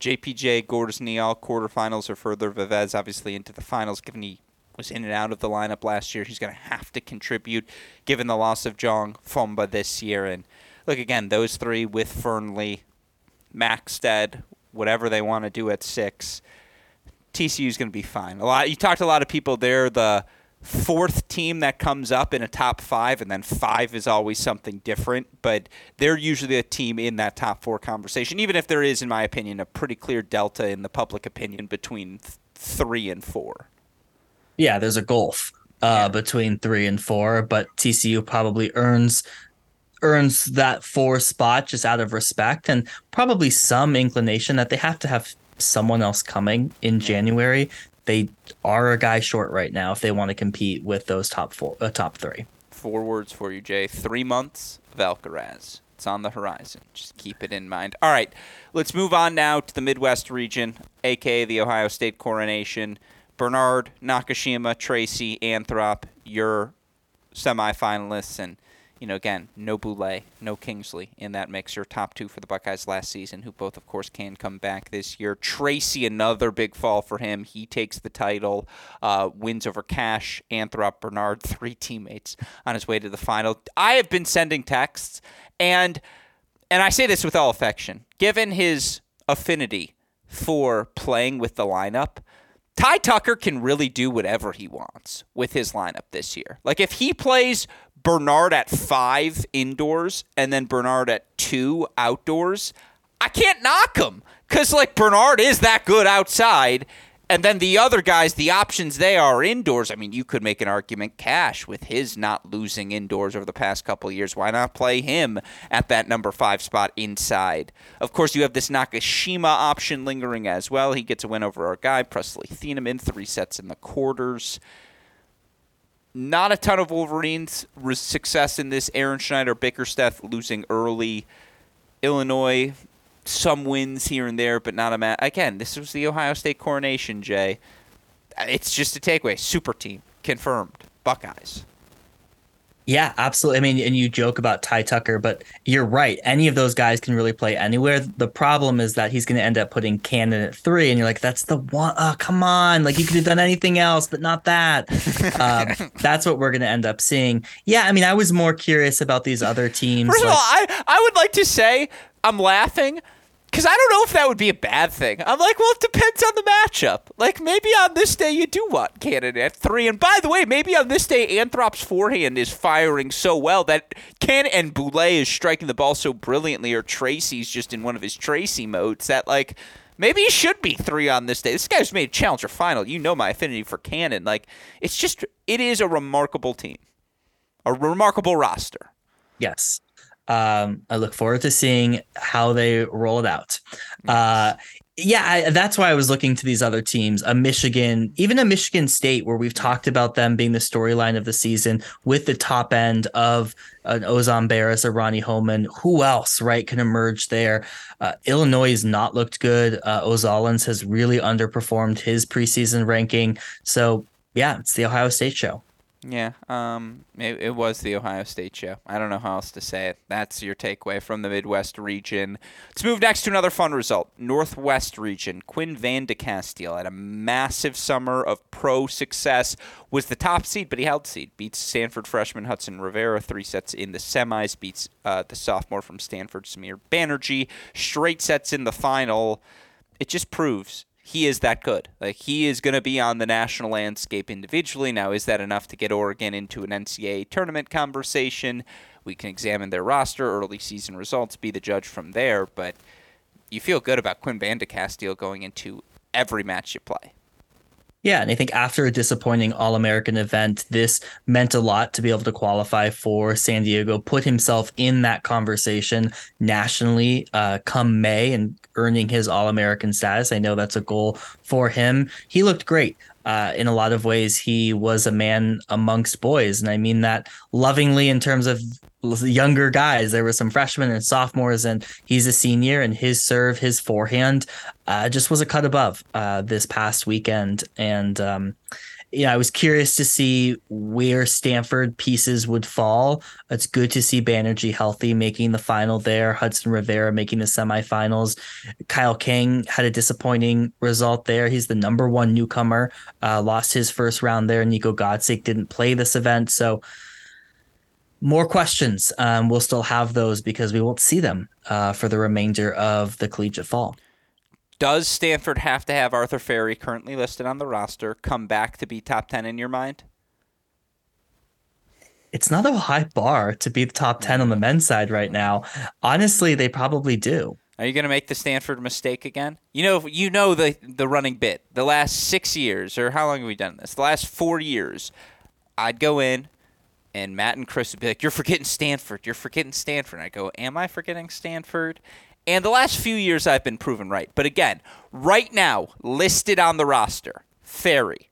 JPJ, Gorsny, all quarterfinals or further. Vevez obviously into the finals, given he was in and out of the lineup last year. He's going to have to contribute, given the loss of Jong Fomba this year. And look, again, those three with Fearnley, Maxted, whatever they want to do at six, TCU's going to be fine. You talked to a lot of people. They're the fourth team that comes up in a top five, and then five is always something different. But they're usually a team in that top four conversation, even if there is, in my opinion, a pretty clear delta in the public opinion between three and four. Yeah, there's a gulf between three and four, but TCU probably earns that four spot just out of respect and probably some inclination that they have to have someone else coming in January. They are a guy short right now if they want to compete with those top three. Four words for you, Jay. 3 months of Alcaraz. It's on the horizon. Just keep it in mind. All right, let's move on now to the Midwest region, a.k.a. the Ohio State Coronation. Bernard, Nakashima, Tracy, Anthrop, your semifinalists. And, you know, again, no Boulay, no Kingsley in that mix. Your top two for the Buckeyes last season, who both, of course, can come back this year. Tracy, another big fall for him. He takes the title, wins over Cash, Anthrop, Bernard, three teammates on his way to the final. I have been sending texts, and I say this with all affection. Given his affinity for playing with the lineup, Ty Tucker can really do whatever he wants with his lineup this year. Like, if he plays Bernard at 5 indoors and then Bernard at 2 outdoors, I can't knock him because, like, Bernard is that good outside. And then the other guys, the options they are indoors. I mean, you could make an argument, Cash, with his not losing indoors over the past couple of years. Why not play him at that number 5 spot inside? Of course, you have this Nakashima option lingering as well. He gets a win over our guy, Presley Thieneman, 3 sets in the quarters. Not a ton of Wolverines' success in this. Aaron Schneider, Bickerstaff losing early. Illinois, some wins here and there, but not a match. Again, this was the Ohio State Coronation, Jay. It's just a takeaway. Super team. Confirmed. Buckeyes. Yeah, absolutely. I mean, and you joke about Ty Tucker, but you're right. Any of those guys can really play anywhere. The problem is that he's going to end up putting Cannon at 3, and you're like, that's the one. Oh, come on. Like, you could have done anything else, but not that. That's what we're going to end up seeing. Yeah, I mean, I was more curious about these other teams. First of all, I would like to say I'm laughing because I don't know if that would be a bad thing. I'm like, well, it depends on the matchup. Like, maybe on this day you do want Cannon at 3. And by the way, maybe on this day Anthrop's forehand is firing so well that Cannon and Boulay is striking the ball so brilliantly, or Tracy's just in one of his Tracy modes that, like, maybe he should be 3 on this day. This guy's made a challenger final. You know my affinity for Cannon. Like, it's just – it is a remarkable team, a remarkable roster. Yes. I look forward to seeing how they roll it out. That's why I was looking to these other teams, even a Michigan State, where we've talked about them being the storyline of the season with the top end of an Ozan Barris or Ronnie Holman. Who else, right, can emerge there? Illinois has not looked good. Ozalins has really underperformed his preseason ranking. So, yeah, it's the Ohio State show. Yeah, it was the Ohio State show. I don't know how else to say it. That's your takeaway from the Midwest region. Let's move next to another fun result. Northwest region. Quinn Van de Castile had a massive summer of pro success. Was the top seed, but he held seed. Beats Stanford freshman Hudson Rivera 3 sets in the semis. Beats the sophomore from Stanford, Samir Banerjee. Straight sets in the final. It just proves he is that good. Like, he is going to be on the national landscape individually. Now, is that enough to get Oregon into an NCAA tournament conversation? We can examine their roster, early season results, be the judge from there. But you feel good about Quinn Van de Castile going into every match you play. Yeah, and I think after a disappointing All-American event, this meant a lot to be able to qualify for San Diego, put himself in that conversation nationally come May, and earning his All-American status. I know that's a goal for him. He looked great. In a lot of ways, he was a man amongst boys, and I mean that lovingly in terms of younger guys. There were some freshmen and sophomores, and he's a senior, and his serve, his forehand just was a cut above this past weekend. And I was curious to see where Stanford pieces would fall. It's good to see Banerjee healthy, making the final there. Hudson Rivera making the semifinals. Kyle King had a disappointing result there. He's the number 1 newcomer. Lost his first round there. Nico Godzik didn't play this event. So More questions. We'll still have those because we won't see them for the remainder of the collegiate fall. Does Stanford have to have Arthur Ferry, currently listed on the roster, come back to be top 10 in your mind? It's not a high bar to be the top 10 on the men's side right now. Honestly, they probably do. Are you going to make the Stanford mistake again? You know the running bit. The last 6 years, or how long have we done this? The last 4 years, I'd go in, and Matt and Chris would be like, you're forgetting Stanford. And I go, am I forgetting Stanford? And the last few years I've been proven right. But again, right now, listed on the roster, Ferry,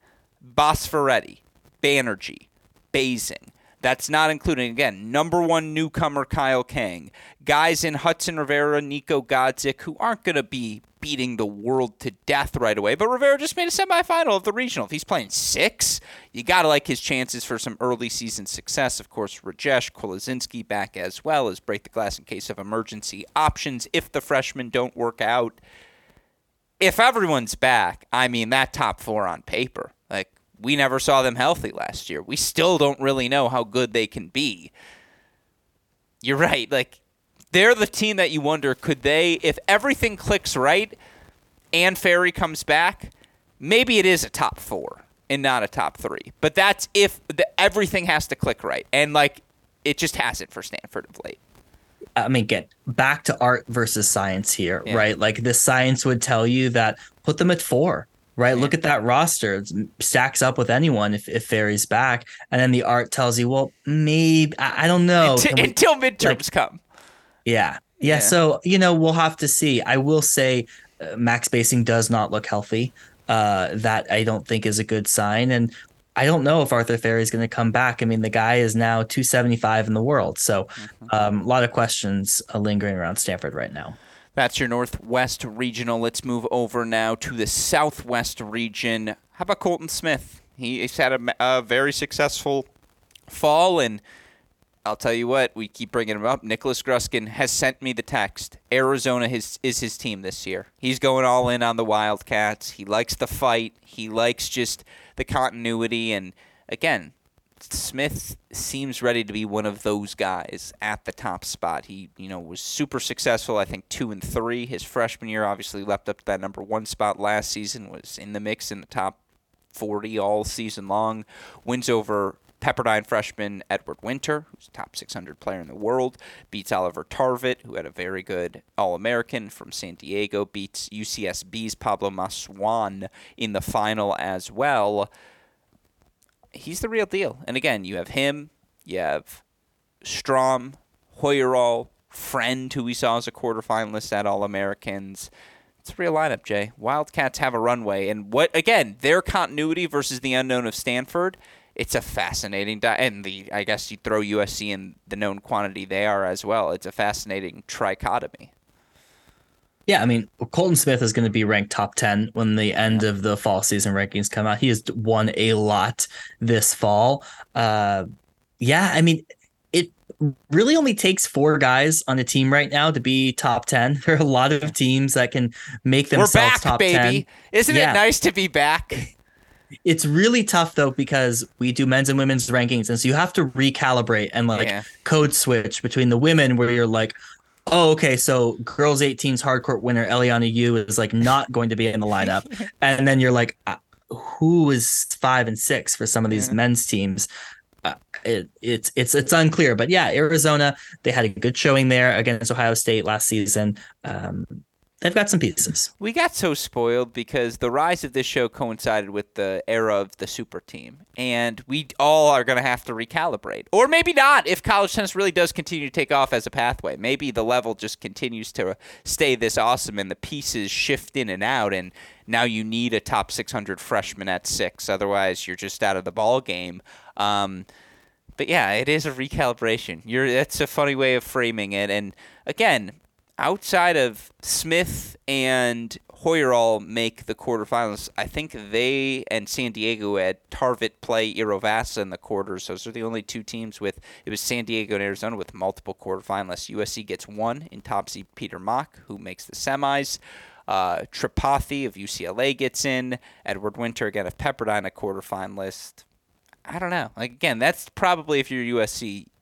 Bosferetti, Banerjee, Basing. That's not including, again, number one newcomer Kyle Kang. Guys in Hudson Rivera, Nico Godzik, who aren't going to be beating the world to death right away. But Rivera just made a semifinal of the regional. If he's playing six, you got to like his chances for some early season success. Of course, Rajesh Kolizinski back as well as break the glass in case of emergency options if the freshmen don't work out. If everyone's back, I mean, that top four on paper, like, we never saw them healthy last year. We still don't really know how good they can be. You're right. Like, they're the team that you wonder, could they, if everything clicks right and Ferry comes back, maybe it is a top four and not a top three. But that's if everything has to click right. And, like, it just hasn't for Stanford of late. I mean, again, back to art versus science here, yeah. Right? Like, the science would tell you that put them at four. Right. Look at that roster. It stacks up with anyone if Ferry's back. And then the art tells you, well, maybe, I don't know. Until midterms come. Yeah. Yeah. So, we'll have to see. I will say Max Basing does not look healthy. That I don't think is a good sign. And I don't know if Arthur Ferry's going to come back. I mean, the guy is now 275 in the world. So a lot of questions lingering around Stanford right now. That's your Northwest Regional. Let's move over now to the Southwest Region. How about Colton Smith? He's had a very successful fall, and I'll tell you what, we keep bringing him up. Nicholas Gruskin has sent me the text. Arizona is his team this year. He's going all in on the Wildcats. He likes the fight. He likes just the continuity, and again, Smith seems ready to be one of those guys at the top spot. He, was super successful, I think, 2 and 3. His freshman year obviously leapt up to that number one spot last season, was in the mix in the top 40 all season long. Wins over Pepperdine freshman Edward Winter, who's a top 600 player in the world. Beats Oliver Tarvett, who had a very good All-American from San Diego. Beats UCSB's Pablo Maswan in the final as well. He's the real deal. And again, you have him, you have Strom, Hoyerall, Friend, who we saw as a quarterfinalist at All-Americans. It's a real lineup, Jay. Wildcats have a runway. And what, again, their continuity versus the unknown of Stanford, it's a fascinating I guess you throw USC in the known quantity they are as well. It's a fascinating trichotomy. Yeah, I mean, Colton Smith is going to be ranked top 10 when the end of the fall season rankings come out. He has won a lot this fall. I mean, it really only takes four guys on a team right now to be top 10. There are a lot of teams that can make themselves top 10. We're back, baby. Isn't it nice to be back? It's really tough, though, because we do men's and women's rankings. And so you have to recalibrate and code switch between the women where you're like, oh, okay, so girls 18's hardcourt winner Eliana Yu is not going to be in the lineup. And then you're like, who is 5 and 6 for some of these men's teams? It's unclear. But yeah, Arizona, they had a good showing there against Ohio State last season. They've got some pieces. We got so spoiled because the rise of this show coincided with the era of the super team. And we all are going to have to recalibrate. Or maybe not, if college tennis really does continue to take off as a pathway. Maybe the level just continues to stay this awesome and the pieces shift in and out. And now you need a top 600 freshman at 6. Otherwise, you're just out of the ball game. But yeah, it is a recalibration. That's a funny way of framing it. And again, outside of Smith and Hoyerall make the quarterfinals, I think they and San Diego had Tarvett play Irovasa in the quarters. Those are the only two teams with – it was San Diego and Arizona with multiple quarterfinalists. USC gets one in top seed Peter Mock, who makes the semis. Tripathi of UCLA gets in. Edward Winter, again, of Pepperdine, a quarterfinalist. I don't know. That's probably if you're USC –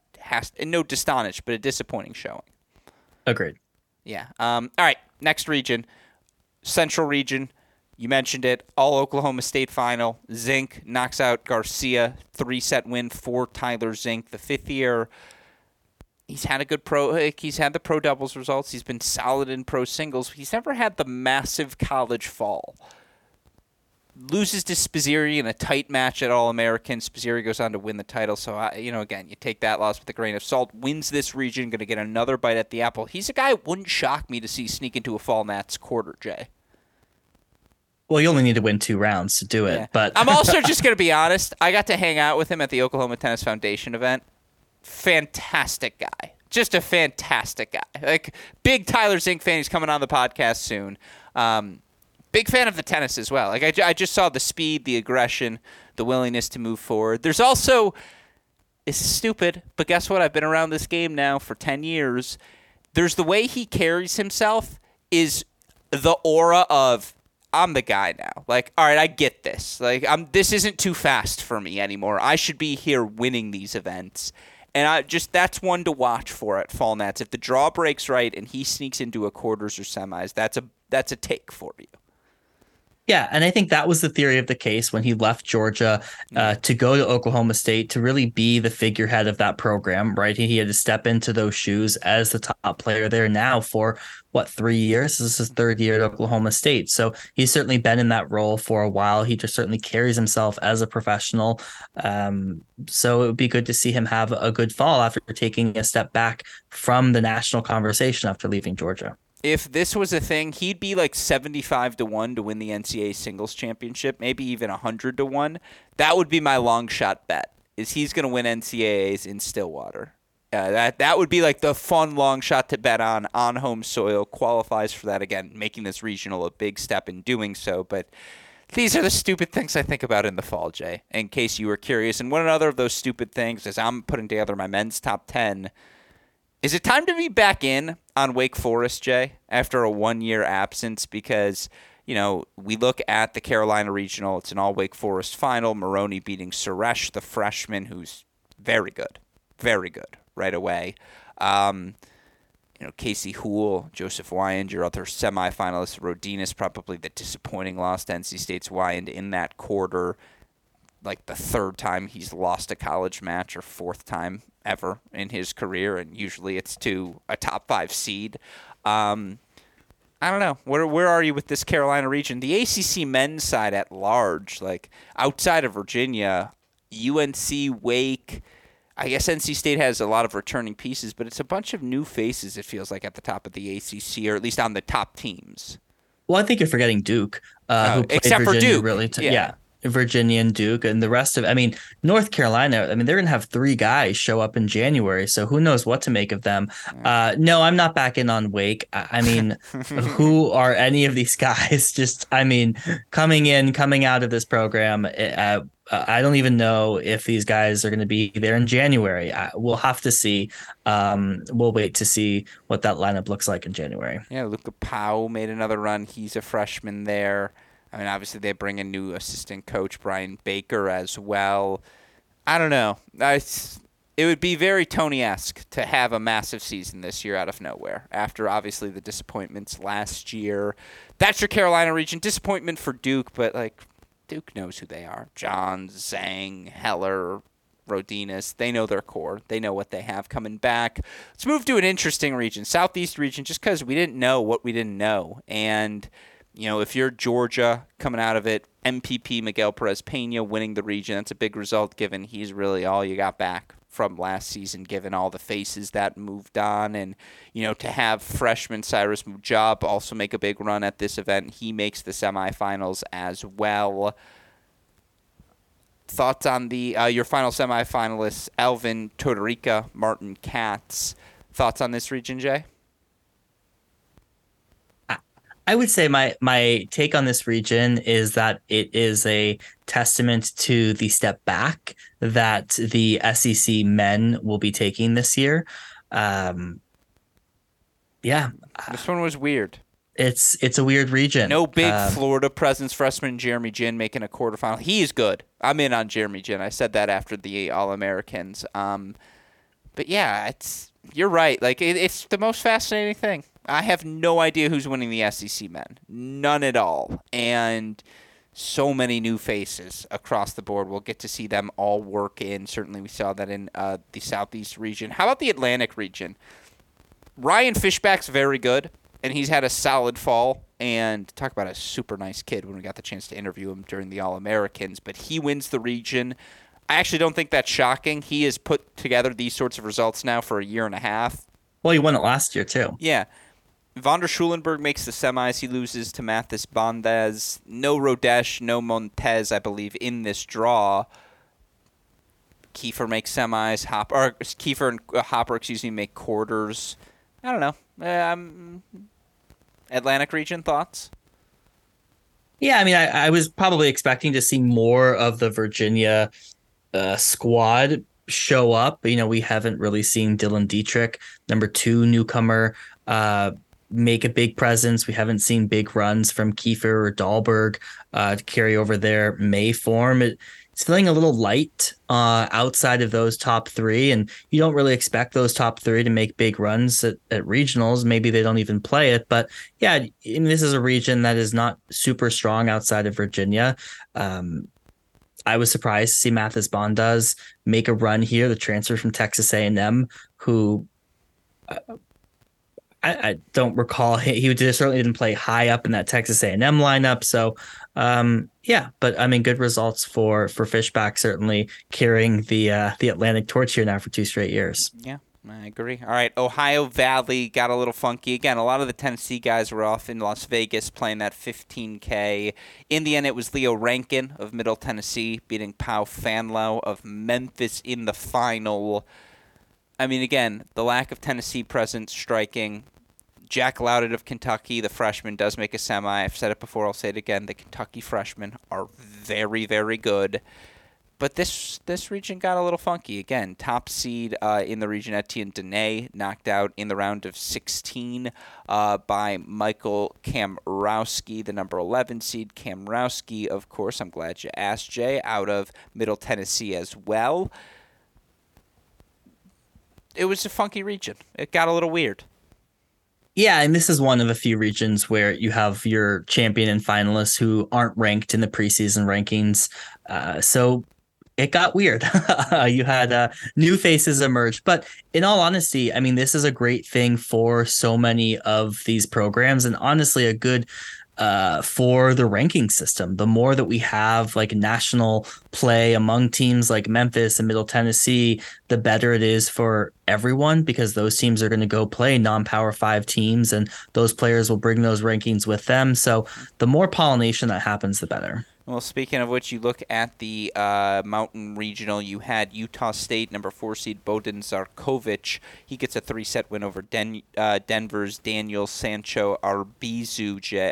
astonished, but a disappointing showing. Agreed. Yeah. All right. Next region, Central region. You mentioned it. All Oklahoma State final. Zink knocks out Garcia. 3-set win for Tyler Zink, the fifth year. He's had a good pro. He's had the pro doubles results. He's been solid in pro singles. He's never had the massive college fall. Loses to Spaziri in a tight match at All-American. Spaziri goes on to win the title. So, again, you take that loss with a grain of salt. Wins this region. Going to get another bite at the apple. He's a guy it wouldn't shock me to see sneak into a fall Nats quarter, Jay. Well, you only need to win 2 rounds to do it. Yeah. But I'm also just going to be honest. I got to hang out with him at the Oklahoma Tennis Foundation event. Fantastic guy. Just a fantastic guy. Like, big Tyler Zink fan. He's coming on the podcast soon. Big fan of the tennis as well. Like I just saw the speed, the aggression, the willingness to move forward. There's also, it's stupid, but guess what? I've been around this game now for 10 years. There's the way he carries himself is the aura of, I'm the guy now. Like, all right, I get this. Like, this isn't too fast for me anymore. I should be here winning these events. And that's one to watch for at Fall Nats. If the draw breaks right and he sneaks into a quarters or semis, that's a take for you. Yeah, and I think that was the theory of the case when he left Georgia to go to Oklahoma State to really be the figurehead of that program, right? He had to step into those shoes as the top player there now for, 3 years? This is his third year at Oklahoma State. So he's certainly been in that role for a while. He just certainly carries himself as a professional. So it would be good to see him have a good fall after taking a step back from the national conversation after leaving Georgia. If this was a thing, he'd be like 75-1 to win the NCAA singles championship, maybe even 100-1. That would be my long shot bet, is he's going to win NCAAs in Stillwater. That would be like the fun long shot to bet on home soil, qualifies for that again, making this regional a big step in doing so. But these are the stupid things I think about in the fall, Jay, in case you were curious. And one another of those stupid things is I'm putting together my men's top 10. Is it time to be back in on Wake Forest, Jay, after a 1-year absence? Because, we look at the Carolina Regional. It's an all-Wake Forest final. Maroney beating Suresh, the freshman, who's very good right away. Casey Houle, Joseph Wyand, your other semifinalist. Rodinus, probably the disappointing loss to NC State's Wyand in that quarter. Like the third time he's lost a college match or fourth time ever in his career, and usually it's to a top 5 seed. I don't know. Where are you with this Carolina region? The ACC men's side at large, like outside of Virginia, UNC, Wake, I guess NC State has a lot of returning pieces, but it's a bunch of new faces, it feels like, at the top of the ACC, or at least on the top teams. Well, I think you're forgetting Duke. Who played except Virginia, for Duke. Really yeah. Virginia and Duke and the rest of, North Carolina, they're going to have 3 guys show up in January. So who knows what to make of them? No, I'm not back in on Wake. Who are any of these guys? Just, coming out of this program, I don't even know if these guys are going to be there in January. We'll have to see. We'll wait to see what that lineup looks like in January. Yeah, Luca Powell made another run. He's a freshman there. Obviously they bring in new assistant coach Brian Baker as well. I don't know. It would be very Tony-esque to have a massive season this year out of nowhere after obviously the disappointments last year. That's your Carolina region. Disappointment for Duke, but Duke knows who they are. John, Zhang, Heller, Rodinus. They know their core. They know what they have coming back. Let's move to an interesting region, Southeast region, just because we didn't know what we didn't know. And if you're Georgia coming out of it, MPP Miguel Perez-Pena winning the region, that's a big result given he's really all you got back from last season, given all the faces that moved on. And, to have freshman Cyrus Mujab also make a big run at this event, he makes the semifinals as well. Thoughts on your final semifinalists, Alvin Tortorica, Martin Katz. Thoughts on this region, Jay? I would say my take on this region is that it is a testament to the step back that the SEC men will be taking this year. Yeah. This one was weird. It's a weird region. No big Florida presence. Freshman Jeremy Jin making a quarterfinal. He is good. I'm in on Jeremy Jin. I said that after the All-Americans. But yeah, you're right. Like it's the most fascinating thing. I have no idea who's winning the SEC men. None at all. And so many new faces across the board. We'll get to see them all work in. Certainly we saw that in the Southeast region. How about the Atlantic region? Ryan Fishback's very good, and he's had a solid fall. And talk about a super nice kid when we got the chance to interview him during the All-Americans. But he wins the region. I actually don't think that's shocking. He has put together these sorts of results now for a year and a half. Well, he won it last year, too. Yeah. Vonder Schulenberg makes the semis. He loses to Mathis Bondes. No Rodesh, no Montez, I believe, in this draw. Kiefer makes semis. Kiefer and Hopper make quarters. I don't know. Atlantic region thoughts? Yeah, I mean, I was probably expecting to see more of the Virginia squad show up. You know, we haven't really seen Dylan Dietrich, number 2 newcomer, make a big presence. We haven't seen big runs from Kiefer or Dahlberg to carry over their May form. It's feeling a little light outside of those top 3, and you don't really expect those top 3 to make big runs at regionals. Maybe they don't even play it, but yeah, I mean, this is a region that is not super strong outside of Virginia. I was surprised to see Mathis Bondes make a run here, the transfer from Texas A&M, who I don't recall. He certainly didn't play high up in that Texas A&M lineup. So, yeah, but I mean, good results for Fishback, certainly carrying the Atlantic torch here now for 2 straight years. Yeah, I agree. All right, Ohio Valley got a little funky. Again, a lot of the Tennessee guys were off in Las Vegas playing that 15K. In the end, it was Leo Rankin of Middle Tennessee beating Pau Fanlow of Memphis in the final. I mean, again, the lack of Tennessee presence striking. Jack Lauded of Kentucky, the freshman, does make a semi. I've said it before, I'll say it again. The Kentucky freshmen are very, very good. But this region got a little funky. Again, top seed in the region, Etienne Dene, knocked out in the round of 16 by Michael Kamrowski, the number 11 seed. Kamrowski, of course, I'm glad you asked, Jay, out of Middle Tennessee as well. It was a funky region. It got a little weird. Yeah, and this is one of a few regions where you have your champion and finalists who aren't ranked in the preseason rankings. So it got weird. You had new faces emerge. But in all honesty, I mean, this is a great thing for so many of these programs, and honestly a good for the ranking system. The more that we have like national play among teams like Memphis and Middle Tennessee, the better it is for everyone, because those teams are going to go play non-Power 5 teams, and those players will bring those rankings with them. So the more pollination that happens, the better. Well, speaking of which, you look at the Mountain Regional. You had Utah State, number 4 seed Boden Zarkovich. He gets a 3-set win over Denver's Daniel Sancho Arbizu. Jay,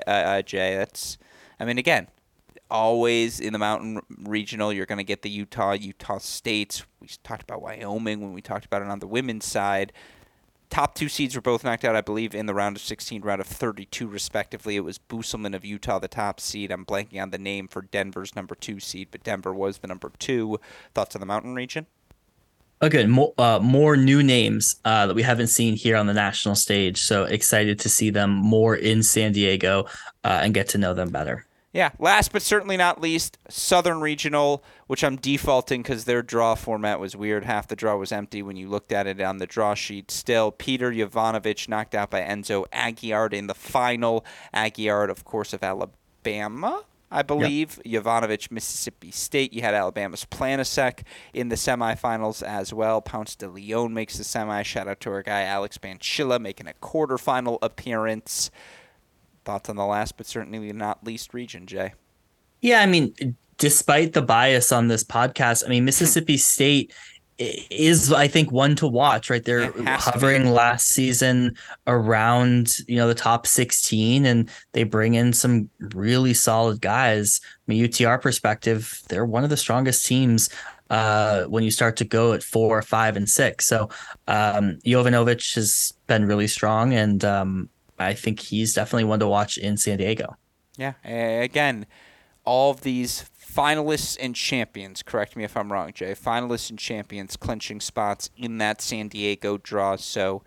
that's, I mean, again, always in the Mountain Regional, you're going to get the Utah States. We talked about Wyoming when we talked about it on the women's side. Top 2 seeds were both knocked out, I believe, in the round of 16, round of 32, respectively. It was Busselman of Utah, the top seed. I'm blanking on the name for Denver's number 2 seed, but Denver was the number 2. Thoughts on the Mountain Region? Okay, more new names that we haven't seen here on the national stage. So excited to see them more in San Diego and get to know them better. Yeah, last but certainly not least, Southern Regional, which I'm defaulting because their draw format was weird. Half the draw was empty when you looked at it on the draw sheet. Still, Peter Yovanovich knocked out by Enzo Aguiard in the final. Aguiard, of course, of Alabama, I believe. Yep. Yovanovich, Mississippi State. You had Alabama's Planasek in the semifinals as well. Ponce de Leon makes the semi. Shout out to our guy Alex Banchilla making a quarterfinal appearance. Thoughts on the last but certainly not least region, Jay? Yeah, I mean, despite the bias on this podcast, I mean, Mississippi State is, I think, one to watch, right? They're hovering last season around, you know, the top 16, and they bring in some really solid guys. I mean, UTR perspective, they're one of the strongest teams when you start to go at 4, 5, and 6. So Jovanovic has been really strong, and I think he's definitely one to watch in San Diego. Yeah, again, all of these finalists and champions, correct me if I'm wrong, Jay, finalists and champions clinching spots in that San Diego draw. So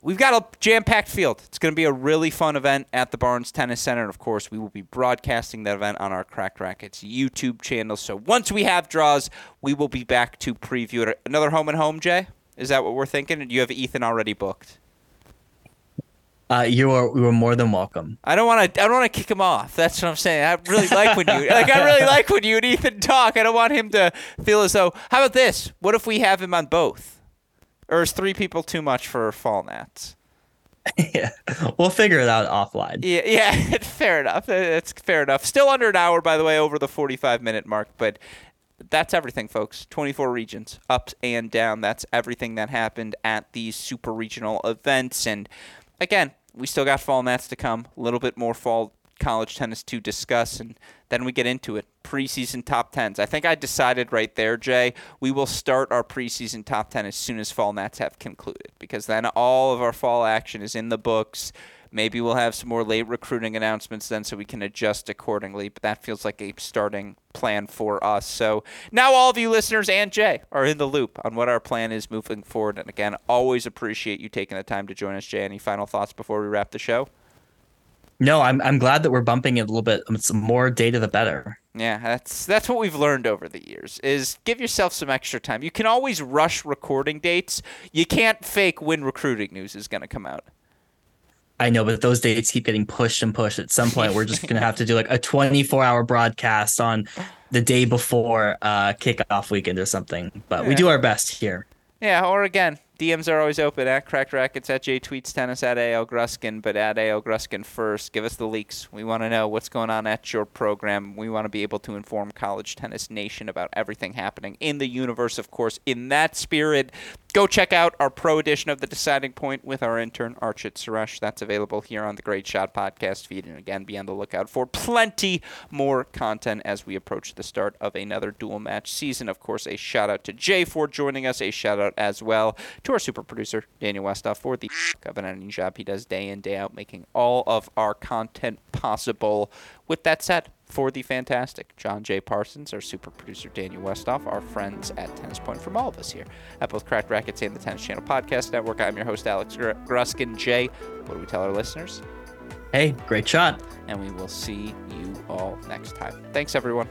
we've got a jam-packed field. It's going to be a really fun event at the Barnes Tennis Center. And, of course, we will be broadcasting that event on our Cracked Racquets YouTube channel. So once we have draws, we will be back to preview it. Another home-and-home, Jay? Is that what we're thinking? Or do you have Ethan already booked? You are more than welcome. I don't want to kick him off. That's what I'm saying. I really like when you and Ethan talk. I don't want him to feel as though. How about this? What if we have him on both? Or is three people too much for fall nats? Yeah, we'll figure it out offline. Yeah. Fair enough. That's fair enough. Still under an hour, by the way, over the 45-minute mark, but. That's everything, folks. 24 regions, up and down. That's everything that happened at these super regional events. And again, we still got fall nats to come. A little bit more fall college tennis to discuss. And then we get into it. Preseason top 10s. I think I decided right there, Jay, we will start our preseason top 10 as soon as fall nats have concluded. Because then all of our fall action is in the books. Maybe we'll have some more late recruiting announcements then so we can adjust accordingly. But that feels like a starting plan for us. So now all of you listeners and Jay are in the loop on what our plan is moving forward. And again, always appreciate you taking the time to join us, Jay. Any final thoughts before we wrap the show? No, I'm glad that we're bumping it a little bit. It's more data, the better. Yeah, that's what we've learned over the years is give yourself some extra time. You can always rush recording dates. You can't fake when recruiting news is going to come out. I know, but those dates keep getting pushed and pushed. At some point, we're just going to have to do like a 24-hour broadcast on the day before kickoff weekend or something. But yeah. We do our best here. Yeah, or again, DMs are always open at Cracked Racquets, at JTweetsTennis, at AL Gruskin, but at AL Gruskin first. Give us the leaks. We want to know what's going on at your program. We want to be able to inform College Tennis Nation about everything happening in the universe, of course. In that spirit, go check out our pro edition of The Deciding Point with our intern, Archit Suresh. That's available here on the Great Shot podcast feed. And again, be on the lookout for plenty more content as we approach the start of another dual match season. Of course, a shout out to Jay for joining us. A shout out as well to our super producer, Daniel Westoff, for the of an editing job he does day in, day out, making all of our content possible. With that said, for the fantastic John J. Parsons, our super producer, Daniel Westoff, our friends at Tennis Point, from all of us here at both Cracked Racquets and the Tennis Channel Podcast Network, I'm your host, Alex Gruskin. Jay, what do we tell our listeners? Hey, great shot. And we will see you all next time. Thanks, everyone.